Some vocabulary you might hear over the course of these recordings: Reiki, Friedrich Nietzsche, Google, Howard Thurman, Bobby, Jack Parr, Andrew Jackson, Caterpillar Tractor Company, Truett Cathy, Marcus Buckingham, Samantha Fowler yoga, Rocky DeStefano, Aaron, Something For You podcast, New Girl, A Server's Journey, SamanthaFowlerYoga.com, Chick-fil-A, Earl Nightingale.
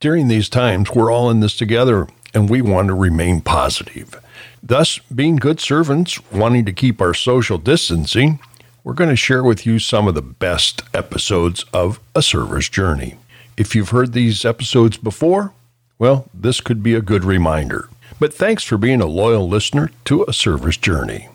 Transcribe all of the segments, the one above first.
During these times, we're all in this together, and we want to remain positive. Thus, being good servants, wanting to keep our social distancing, we're going to share with you some of the best episodes of A Server's Journey. If you've heard these episodes before, well, this could be a good reminder. But thanks for being a loyal listener to A Server's Journey.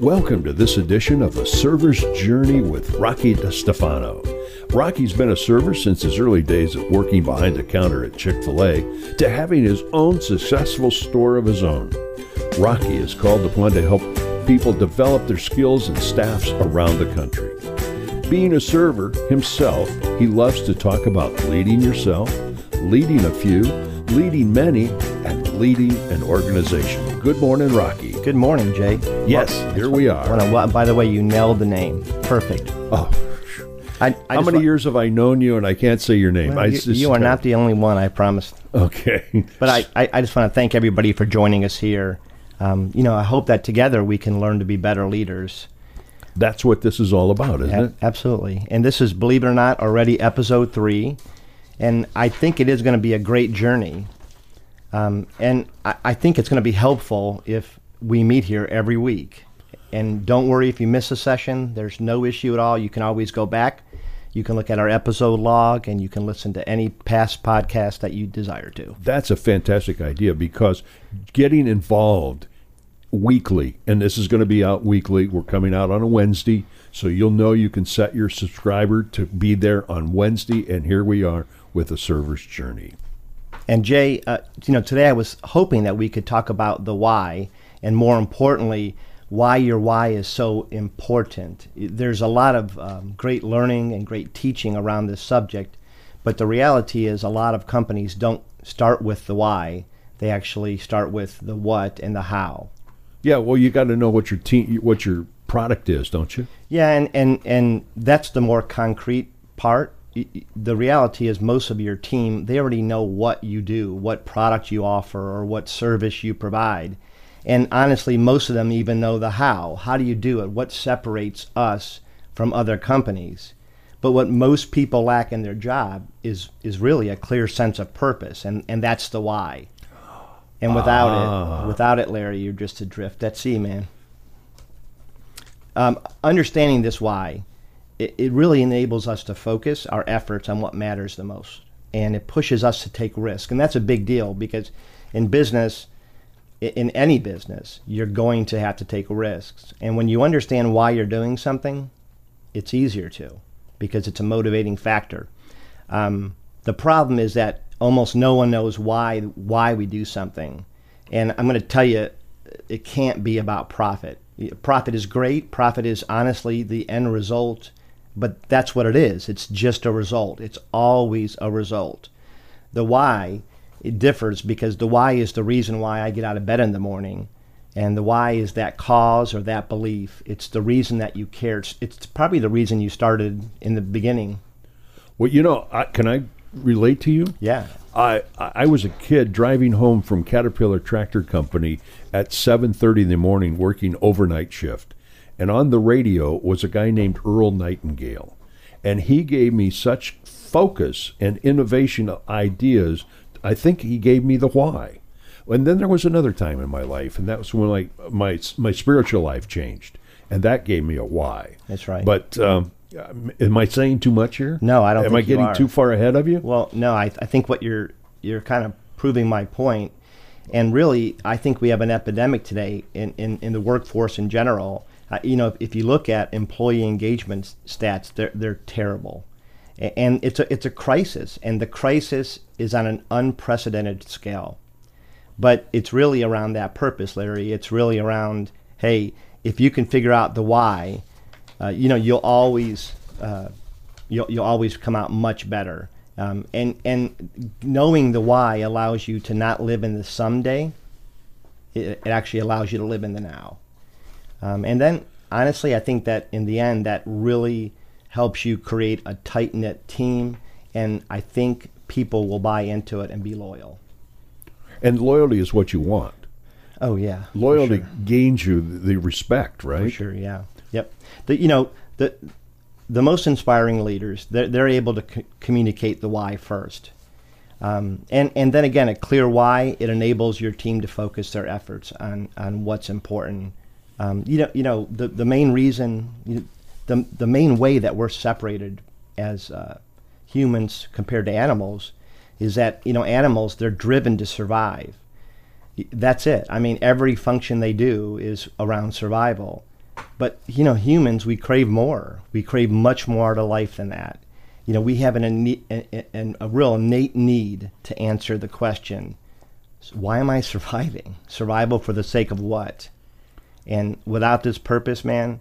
Welcome to this edition of A Server's Journey with Rocky DeStefano. Rocky's been a server since his early days of working behind the counter at Chick-fil-A to having his own successful store of his own. Rocky is called upon to help people develop their skills and staffs around the country. Being a server himself, he loves to talk about leading yourself, leading a few, leading many, and leading an organization. Good morning, Rocky. Good morning, Jay. Yes, here we are. By the way, you nailed the name. Perfect. Oh, I how many years have I known you, and I can't say your name? Well, you are not the only one, I promise. Okay. But I just want to thank everybody for joining us here. I hope that together we can learn to be better leaders. That's what this is all about, isn't it? Absolutely. And this is, believe it or not, already episode 3. And I think it is going to be a great journey. And I think it's going to be helpful if we meet here every week. And don't worry if you miss a session. There's no issue at all. You can always go back. You can look at our episode log, and you can listen to any past podcast that you desire to. That's a fantastic idea, because getting involved weekly, and this is going to be out weekly. We're coming out on a Wednesday, so you'll know you can set your subscriber to be there on Wednesday, and here we are with A Server's Journey. And Jay, today I was hoping that we could talk about the why, and more importantly, why your why is so important. There's a lot of great learning and great teaching around this subject, but the reality is a lot of companies don't start with the why. They actually start with the what and the how. Yeah, well, you got to know what your what your product is, don't you? Yeah, and that's the more concrete part. The reality is most of your team, they already know what you do, what product you offer, or what service you provide. And honestly, most of them even know the how. How do you do it? What separates us from other companies? But what most people lack in their job is really a clear sense of purpose, and that's the why. And without it, Larry, you're just adrift at sea, man. Understanding this why, it really enables us to focus our efforts on what matters the most, and it pushes us to take risk. And that's a big deal, because in business, in any business, you're going to have to take risks. And when you understand why you're doing something, it's easier to, because it's a motivating factor. The problem is that almost no one knows why we do something. And I'm going to tell you, it can't be about profit. Profit is great. Profit is honestly the end result, but that's what it is. It's just a result. It's always a result. The why, it differs, because the why is the reason why I get out of bed in the morning. And the why is that cause or that belief. It's the reason that you care. It's probably the reason you started in the beginning. Well, can I relate to you? Yeah. I was a kid driving home from Caterpillar Tractor Company at 7:30 in the morning, working overnight shift. And on the radio was a guy named Earl Nightingale. And he gave me such focus and innovation of ideas. I think he gave me the why. And then there was another time in my life, and that was when my spiritual life changed. And that gave me a why. That's right. But am I saying too much here? No, I don't think you are. Am I getting too far ahead of you? Well, no, I think what you're kind of proving my point. And really, I think we have an epidemic today in the workforce in general. If you look at employee engagement stats, they're terrible. And it's a crisis, and the crisis is on an unprecedented scale. But it's really around that purpose, Larry. It's really around, hey, if you can figure out the why, you'll always come out much better. And knowing the why allows you to not live in the someday. It actually allows you to live in the now. And then, honestly, I think that in the end, that really helps you create a tight-knit team, and I think people will buy into it and be loyal. And loyalty is what you want. Oh, yeah. Loyalty gains you the respect, right? For sure, yeah. Yep. The, you know, the the most inspiring leaders, they're able to communicate the why first. And then again, a clear why, it enables your team to focus their efforts on what's important. The main reason, the main way that we're separated as humans compared to animals is that, animals, they're driven to survive. That's it. I mean, every function they do is around survival. But, humans, we crave more. We crave much more out of life than that. We have a real innate need to answer the question, why am I surviving? Survival for the sake of what? And without this purpose, man,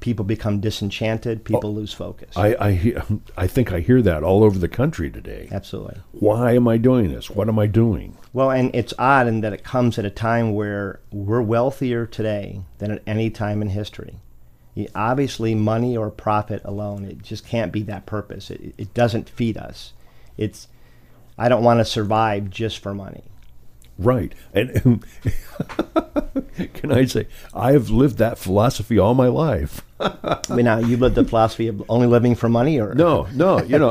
people become disenchanted, people lose focus. I think I hear that all over the country today. Absolutely. Why am I doing this? What am I doing? Well, and it's odd in that it comes at a time where we're wealthier today than at any time in history. Obviously, money or profit alone, it just can't be that purpose. It doesn't feed us. It's, I don't want to survive just for money. Right. And can I say, I've lived that philosophy all my life. I mean, now, you lived the philosophy of only living for money? Or No.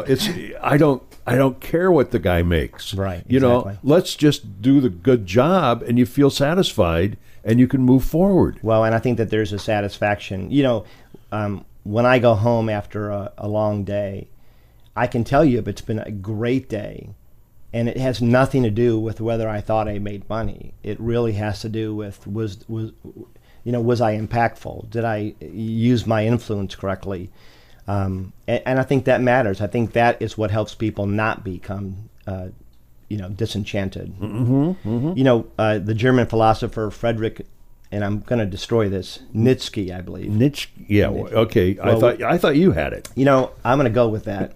It's I don't care what the guy makes. Right. Exactly. Let's just do the good job and you feel satisfied and you can move forward. Well, and I think that there's a satisfaction. When I go home after a long day, I can tell you if it's been a great day. And it has nothing to do with whether I thought I made money. It really has to do with was I impactful? Did I use my influence correctly? And I think that matters. I think that is what helps people not become disenchanted. Mm-hmm, mm-hmm. The German philosopher Friedrich, and I'm going to destroy this, Nietzsche, I believe. Nietzsche, yeah. Nietzsche. Okay, well, I thought you had it. I'm going to go with that.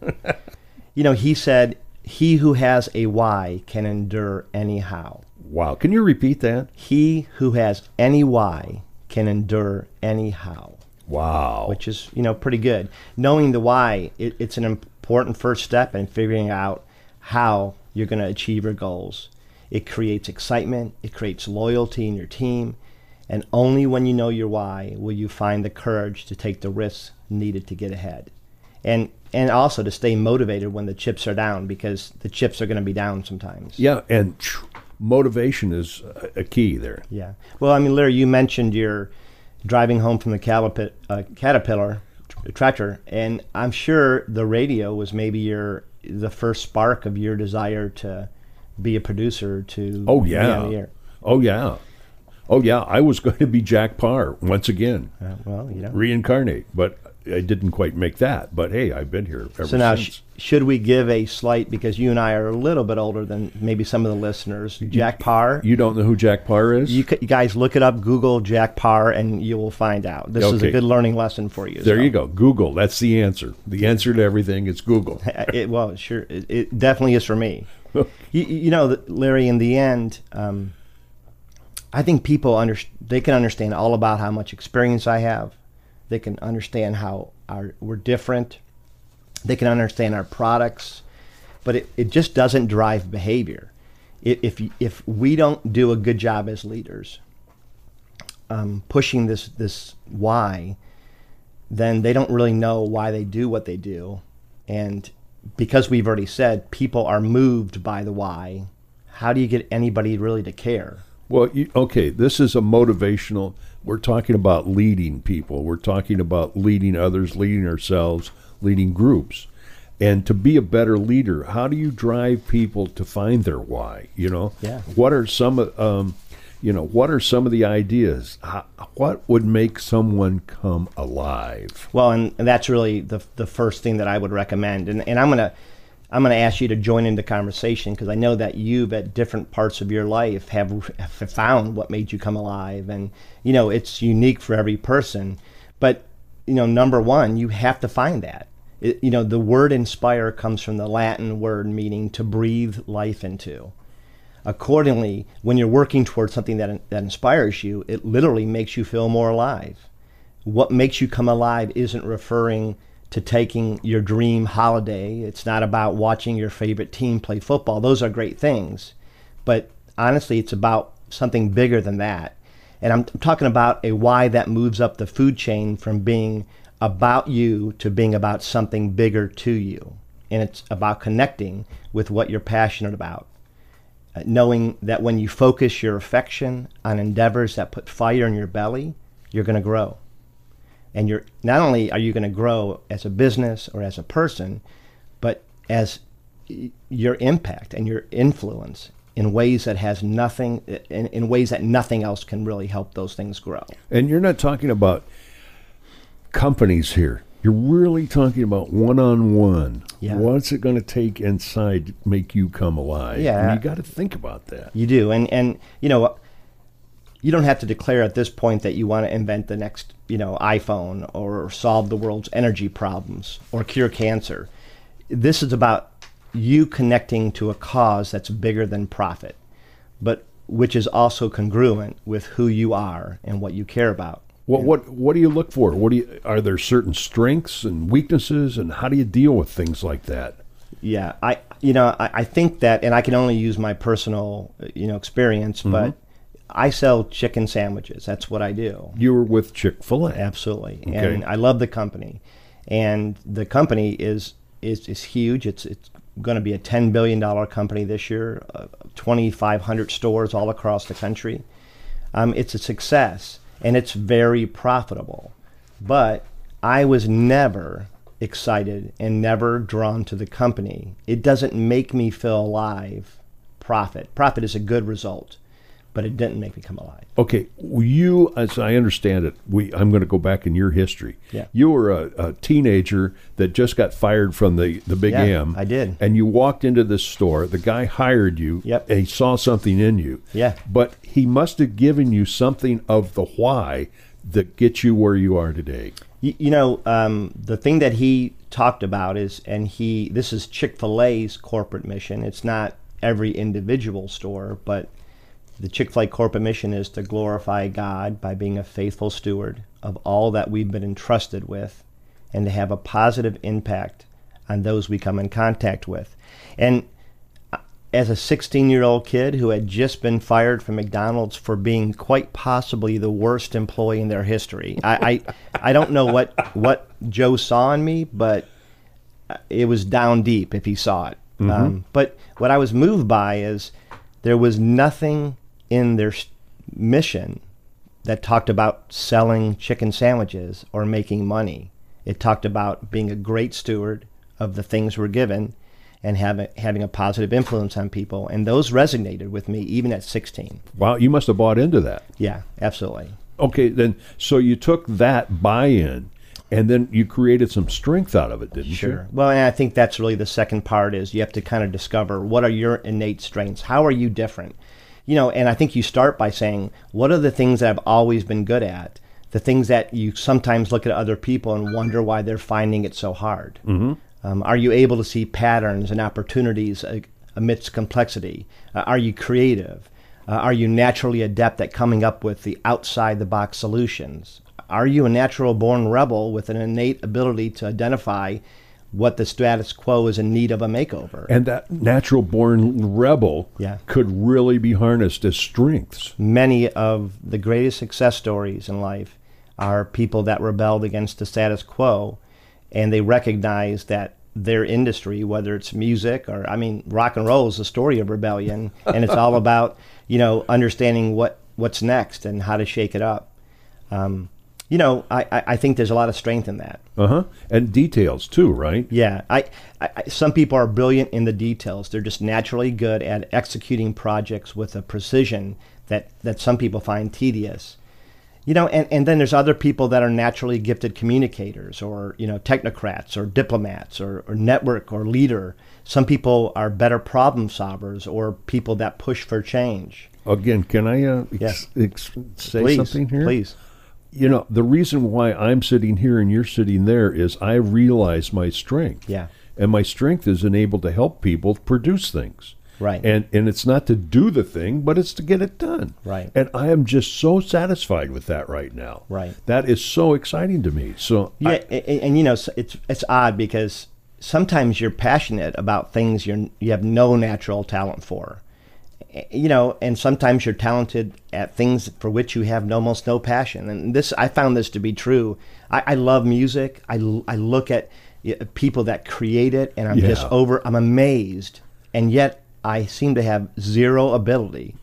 He said, "He who has a why can endure anyhow." Wow. Can you repeat that? "He who has any why can endure anyhow." Wow. Which is, pretty good. Knowing the why, it's an important first step in figuring out how you're going to achieve your goals. It creates excitement. It creates loyalty in your team. And only when you know your why will you find the courage to take the risks needed to get ahead. And also to stay motivated when the chips are down, because the chips are going to be down sometimes. Yeah, and motivation is a key there. Yeah. Well, I mean, Larry, you mentioned you're driving home from the Caterpillar tractor, and I'm sure the radio was maybe the first spark of your desire to be a producer. Oh yeah. I was going to be Jack Parr once again. Reincarnate, but I didn't quite make that, but hey, I've been here ever since. So now, should we give a slight, because you and I are a little bit older than maybe some of the listeners, Jack Parr? You don't know who Jack Parr is? You guys look it up, Google Jack Parr, and you will find out. This is a good learning lesson for you. There you go. Google. That's the answer. The answer to everything is Google. Sure. It definitely is for me. Larry, in the end, I think people they can understand all about how much experience I have. They can understand how we're different. They can understand our products, but it just doesn't drive behavior. If we don't do a good job as leaders pushing this why, then they don't really know why they do what they do. And because we've already said people are moved by the why, how do you get anybody really to care? Well, this is a motivational. We're talking about leading people. We're talking about leading others, leading ourselves, leading groups. And to be a better leader, how do you drive people to find their why? Yeah. What are some of the ideas? What would make someone come alive? Well, and that's really the first thing that I would recommend. And I'm going to ask you to join in the conversation, because I know that you've at different parts of your life have found what made you come alive. And, it's unique for every person. But, number one, you have to find that. The word inspire comes from the Latin word meaning to breathe life into. Accordingly, when you're working towards something that inspires you, it literally makes you feel more alive. What makes you come alive isn't referring to taking your dream holiday. It's not about watching your favorite team play football. Those are great things. But honestly, it's about something bigger than that. And I'm talking about a why that moves up the food chain from being about you to being about something bigger to you. And it's about connecting with what you're passionate about. Knowing that when you focus your affection on endeavors that put fire in your belly, you're going to grow. And you're not only are you going to grow as a business or as a person, but as your impact and your influence in ways that has nothing, in ways that nothing else can really help those things grow. And you're not talking about companies here. You're really talking about one-on-one. Yeah. What's it going to take inside to make you come alive? Yeah. And you got to think about that. You do. And you know, you don't have to declare at this point that you want to invent the next, you know, iPhone or solve the world's energy problems or cure cancer. This is about you connecting to a cause that's bigger than profit, but which is also congruent with who you are and what you care about. What do you look for? Are there certain strengths and weaknesses, and how do you deal with things like that? Yeah, I think that, and I can only use my personal experience, mm-hmm. but I sell chicken sandwiches. That's what I do. You were with Chick-fil-A, absolutely, okay. And I love the company, and the company is huge. It's going to be a $10 billion company this year, 2,500 stores all across the country. It's a success. And it's very profitable. But I was never excited and never drawn to the company. It doesn't make me feel alive, profit. Profit is a good result, but it didn't make me come alive. Okay, you, as I understand it, I'm going to go back in your history. Yeah. You were a teenager that just got fired from the Big M. I did. And you walked into this store. The guy hired you, yep. and he saw something in you. Yeah. But he must have given you something of the why that gets you where you are today. The thing that he talked about is, this is Chick-fil-A's corporate mission. It's not every individual store, but the Chick-fil-A corporate mission is to glorify God by being a faithful steward of all that we've been entrusted with and to have a positive impact on those we come in contact with. And as a 16-year-old kid who had just been fired from McDonald's for being quite possibly the worst employee in their history, I don't know what Joe saw in me, but it was down deep if he saw it. Mm-hmm. But what I was moved by is there was nothing in their mission that talked about selling chicken sandwiches or making money. It talked about being a great steward of the things we're given and having a positive influence on people. And those resonated with me even at 16. Wow, you must have bought into that. Yeah, absolutely. Okay, then, so you took that buy-in and then you created some strength out of it, didn't you? Sure. Well, and I think that's really the second part is you have to kind of discover what are your innate strengths? How are you different? And I think you start by saying, what are the things that I've always been good at? The things that you sometimes look at other people and wonder why they're finding it so hard. Mm-hmm. Are you able to see patterns and opportunities amidst complexity? Are you creative? Are you naturally adept at coming up with the outside-the-box solutions? Are you a natural-born rebel with an innate ability to identify what the status quo is in need of a makeover? And that natural-born rebel could really be harnessed as strengths. Many of the greatest success stories in life are people that rebelled against the status quo, and they recognize that their industry, whether it's music or, rock and roll is the story of rebellion, and it's all about, understanding what's next and how to shake it up. I think there's a lot of strength in that. Uh-huh. And details too, right? Yeah. Some people are brilliant in the details. They're just naturally good at executing projects with a precision that some people find tedious. And then there's other people that are naturally gifted communicators or, technocrats or diplomats or network or leader. Some people are better problem solvers or people that push for change. Again, can I say something here? Please. The reason why I'm sitting here and you're sitting there is I realize my strength. Yeah. And my strength is enabled to help people produce things. Right. And it's not to do the thing, but it's to get it done. Right. And I am just so satisfied with that right now. Right. That is so exciting to me. So yeah, it's odd because sometimes you're passionate about things you have no natural talent for. you know, and sometimes you're talented at things for which you have almost no passion. And this, I found this to be true. I love music. I look at people that create it, and I'm just I'm amazed. And yet I seem to have zero ability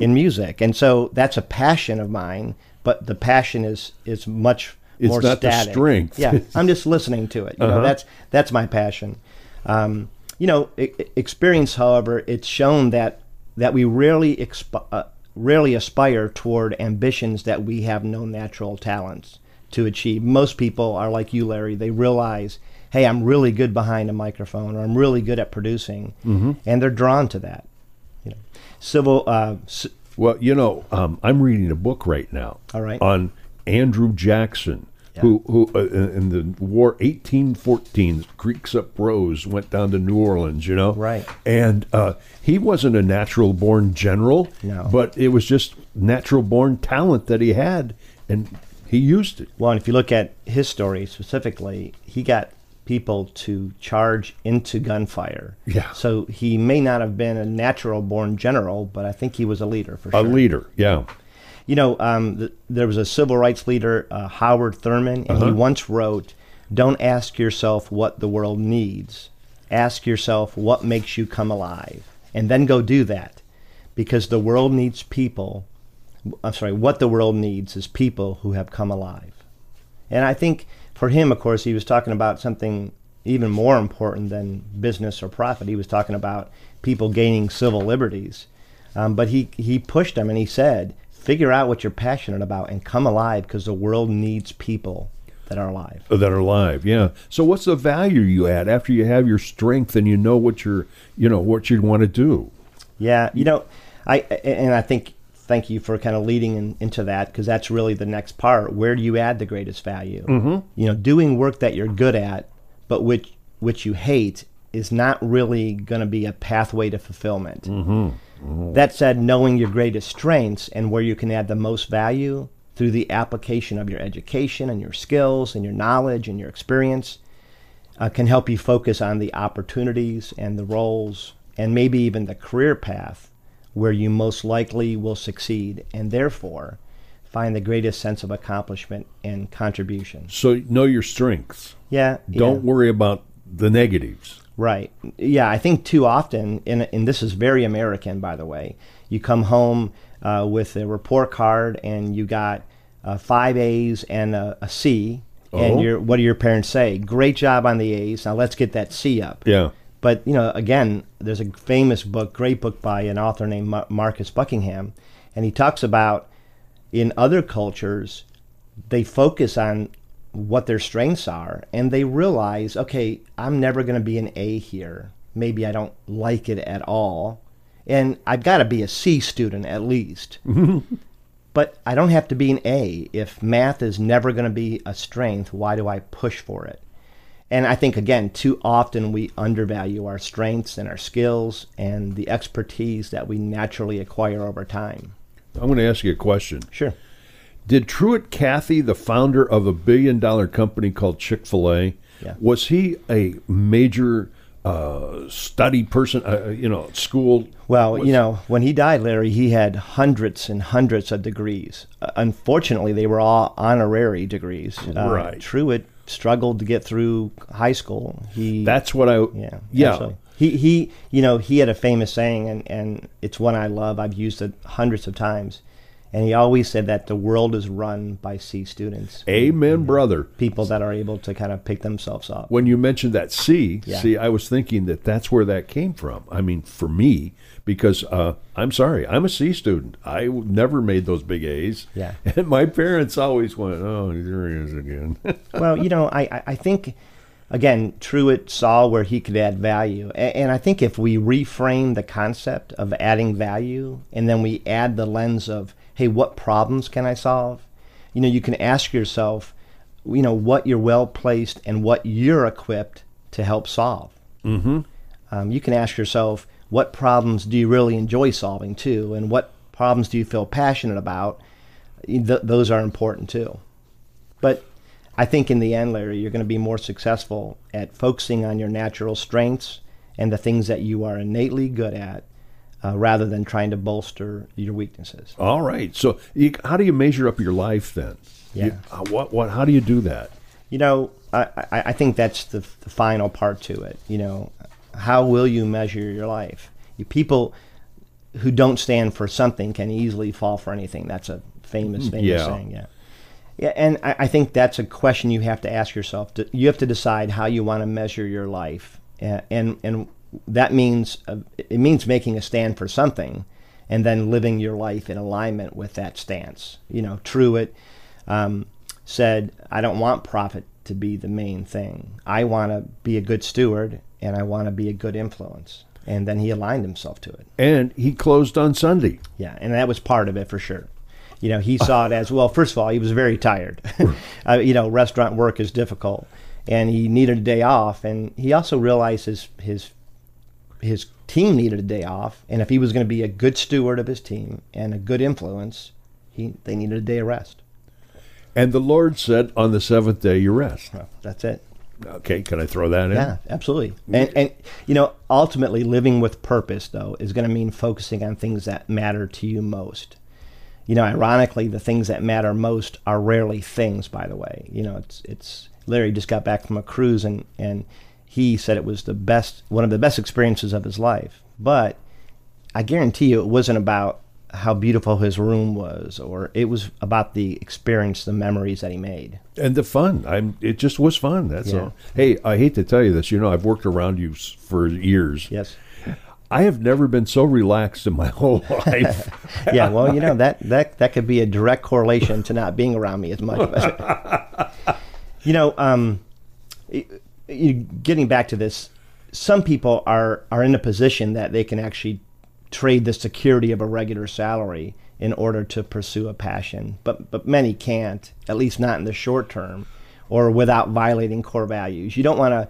in music. And so that's a passion of mine, but the passion is much more static. It's not the strength. Yeah, I'm just listening to it. You know, that's my passion. You know, experience, however, it's shown that we rarely aspire toward ambitions that we have no natural talents to achieve. Most people are like you, Larry. They realize, hey, I'm really good behind a microphone, or I'm really good at producing, and they're drawn to that. You know, well, you know, I'm reading a book right now on Andrew Jackson, who in the war 1814, the Greeks uprose, went down to New Orleans, you know? Right. And he wasn't a natural-born general, but it was just natural-born talent that he had, and he used it. Well, and if you look at his story specifically, he got people to charge into gunfire. Yeah. So he may not have been a natural-born general, but I think he was a leader for sure. A leader, yeah. You know, there was a civil rights leader, Howard Thurman, and he once wrote, "Don't ask yourself what the world needs. Ask yourself what makes you come alive, and then go do that, because the world needs people. I'm sorry, what the world needs is people who have come alive." And I think for him, of course, he was talking about something even more important than business or profit. He was talking about people gaining civil liberties. But he pushed them, and he said, figure out what you're passionate about and come alive, because the world needs people that are alive. That are alive, yeah. So what's the value you add after you have your strength and you know what you're, you know, what you want to do? Yeah, you know, I think, thank you for kind of leading into that, because that's really the next part. Where do you add the greatest value? You know, doing work that you're good at, but which you hate, is not really going to be a pathway to fulfillment. That said, knowing your greatest strengths and where you can add the most value through the application of your education and your skills and your knowledge and your experience can help you focus on the opportunities and the roles and maybe even the career path where you most likely will succeed and therefore find the greatest sense of accomplishment and contribution. So know your strengths. Yeah. Don't worry about the negatives. Right. Yeah, I think too often, and this is very American, by the way, you come home with a report card and you got 5 A's and a C, and what do your parents say? Great job on the A's, now let's get that C up. Yeah. But, you know, again, there's a famous book, great book by an author named Marcus Buckingham, and he talks about in other cultures, they focus on what their strengths are, and they realize, okay, I'm never going to be an A here. Maybe I don't like it at all, and I've got to be a C student at least. But I don't have to be an A. If math is never going to be a strength, why do I push for it? And I think, again, too often we undervalue our strengths and our skills and the expertise that we naturally acquire over time. I'm going to ask you a question. Sure. Did Truett Cathy, the founder of a billion-dollar company called Chick-fil-A, was he a major study person, you know, school? Well, you know, when he died, Larry, he had hundreds and hundreds of degrees. Unfortunately, they were all honorary degrees. Right. Truett struggled to get through high school. Absolutely. He you know, he had a famous saying, and it's one I love. I've used it hundreds of times. And he always said that the world is run by C students. Amen, you know, brother. People that are able to kind of pick themselves up. When you mentioned that C, I was thinking that that's where that came from. I mean, for me, because I'm sorry, I'm a C student. I never made those big A's. Yeah. And my parents always went, oh, there he is again. Well, you know, I think, again, Truett saw where he could add value. And I think if we reframe the concept of adding value, and then we add the lens of, hey, what problems can I solve? You know, you can ask yourself, you know, what you're well-placed and what you're equipped to help solve. You can ask yourself, what problems do you really enjoy solving, too? And what problems do you feel passionate about? Those are important, too. But I think in the end, Larry, you're going to be more successful at focusing on your natural strengths and the things that you are innately good at rather than trying to bolster your weaknesses. All right. So how do you measure up your life then? Yeah. How do you do that? You know, I think that's the final part to it. You know, how will you measure your life? People who don't stand for something can easily fall for anything. That's a famous saying. Yeah. Yeah, and I think that's a question you have to ask yourself. You have to decide how you want to measure your life, and that means it means making a stand for something, and then living your life in alignment with that stance. You know, Truett said, "I don't want profit to be the main thing. I want to be a good steward, and I want to be a good influence." And then he aligned himself to it. And he closed on Sunday. Yeah, and that was part of it for sure. You know, he saw it as, well, first of all, he was very tired. You know, restaurant work is difficult, and he needed a day off. And he also realized his team needed a day off. And if he was going to be a good steward of his team and a good influence, they needed a day of rest. And the Lord said, on the seventh day you rest. Well, that's it. Okay, can I throw that in? Yeah, absolutely. And you know, ultimately, living with purpose, though, is going to mean focusing on things that matter to you most. You know, ironically, the things that matter most are rarely things, by the way. You know, it's Larry just got back from a cruise, and he said it was one of the best experiences of his life. But I guarantee you it wasn't about how beautiful his room was, or it was about the experience, the memories that he made. And the fun. It just was fun, that's all. Hey, I hate to tell you this. You know, I've worked around you for years. Yes. I have never been so relaxed in my whole life. Yeah, well, you know, that could be a direct correlation to not being around me as much. You know, getting back to this, some people are in a position that they can actually trade the security of a regular salary in order to pursue a passion. But many can't, at least not in the short term, or without violating core values. You don't want to,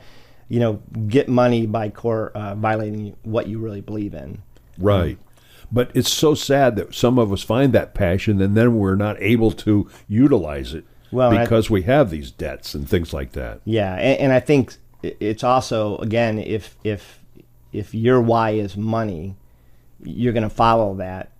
you know, get money by violating what you really believe in. Right. But it's so sad that some of us find that passion and then we're not able to utilize it because we have these debts and things like that. Yeah, and I think it's also, again, if your why is money, you're going to follow that,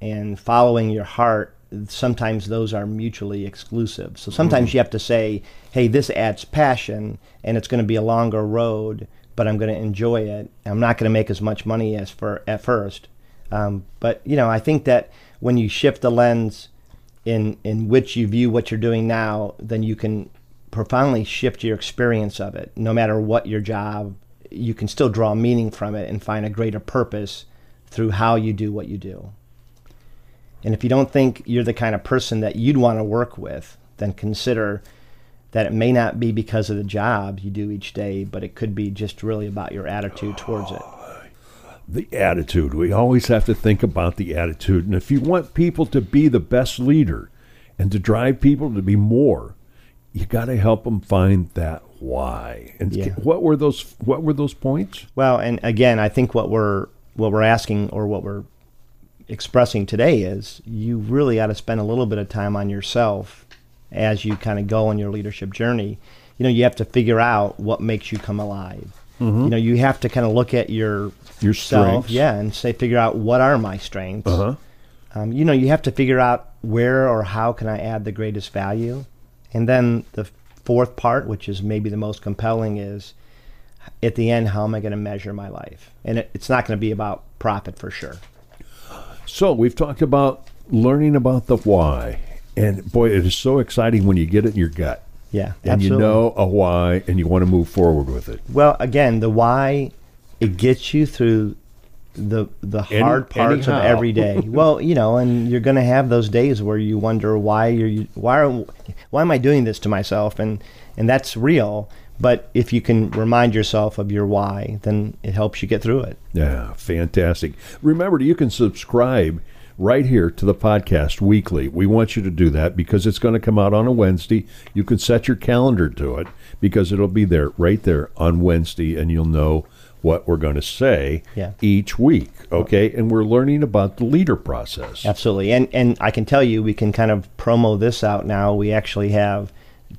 and following your heart, sometimes those are mutually exclusive. So sometimes you have to say, hey, this adds passion, and it's going to be a longer road, but I'm going to enjoy it. I'm not going to make as much money as at first. But, you know, I think that when you shift the lens in which you view what you're doing now, then you can profoundly shift your experience of it. No matter what your job, you can still draw meaning from it and find a greater purpose through how you do what you do. And if you don't think you're the kind of person that you'd want to work with, then consider that it may not be because of the job you do each day, but it could be just really about your attitude towards it. The attitude. We always have to think about the attitude. And if you want people to be the best leader and to drive people to be more, you got to help them find that why. And what were those points? Well, and again, I think what we're asking, or what we're expressing today, is you really ought to spend a little bit of time on yourself as you kind of go on your leadership journey. You know, you have to figure out what makes you come alive. Mm-hmm. You know, you have to kind of look at your strengths. Yeah, and figure out, what are my strengths? Uh-huh. You know, you have to figure out where or how can I add the greatest value. And then the fourth part, which is maybe the most compelling, is at the end, how am I going to measure my life? And it's not going to be about profit for sure. So we've talked about learning about the why. And boy, it is so exciting when you get it in your gut. Yeah, and absolutely. You know a why, and you want to move forward with it. Well, again, the why, it gets you through the hard parts of every day. Well, you know, and you're going to have those days where you wonder, why am I doing this to myself? And that's real. But if you can remind yourself of your why, then it helps you get through it. Yeah, fantastic. Remember, you can subscribe right here to the podcast weekly. We want you to do that because it's going to come out on a Wednesday. You can set your calendar to it because it'll be there, right there on Wednesday, and you'll know what we're going to say each week, okay? And we're learning about the leader process. Absolutely. And I can tell you, we can kind of promo this out now. We actually have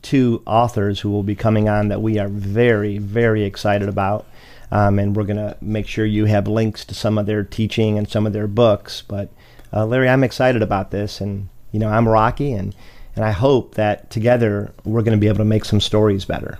two authors who will be coming on that we are very, very excited about. and we're going to make sure you have links to some of their teaching and some of their books. But Larry, I'm excited about this, and you know, I'm Rocky, and I hope that together we're going to be able to make some stories better.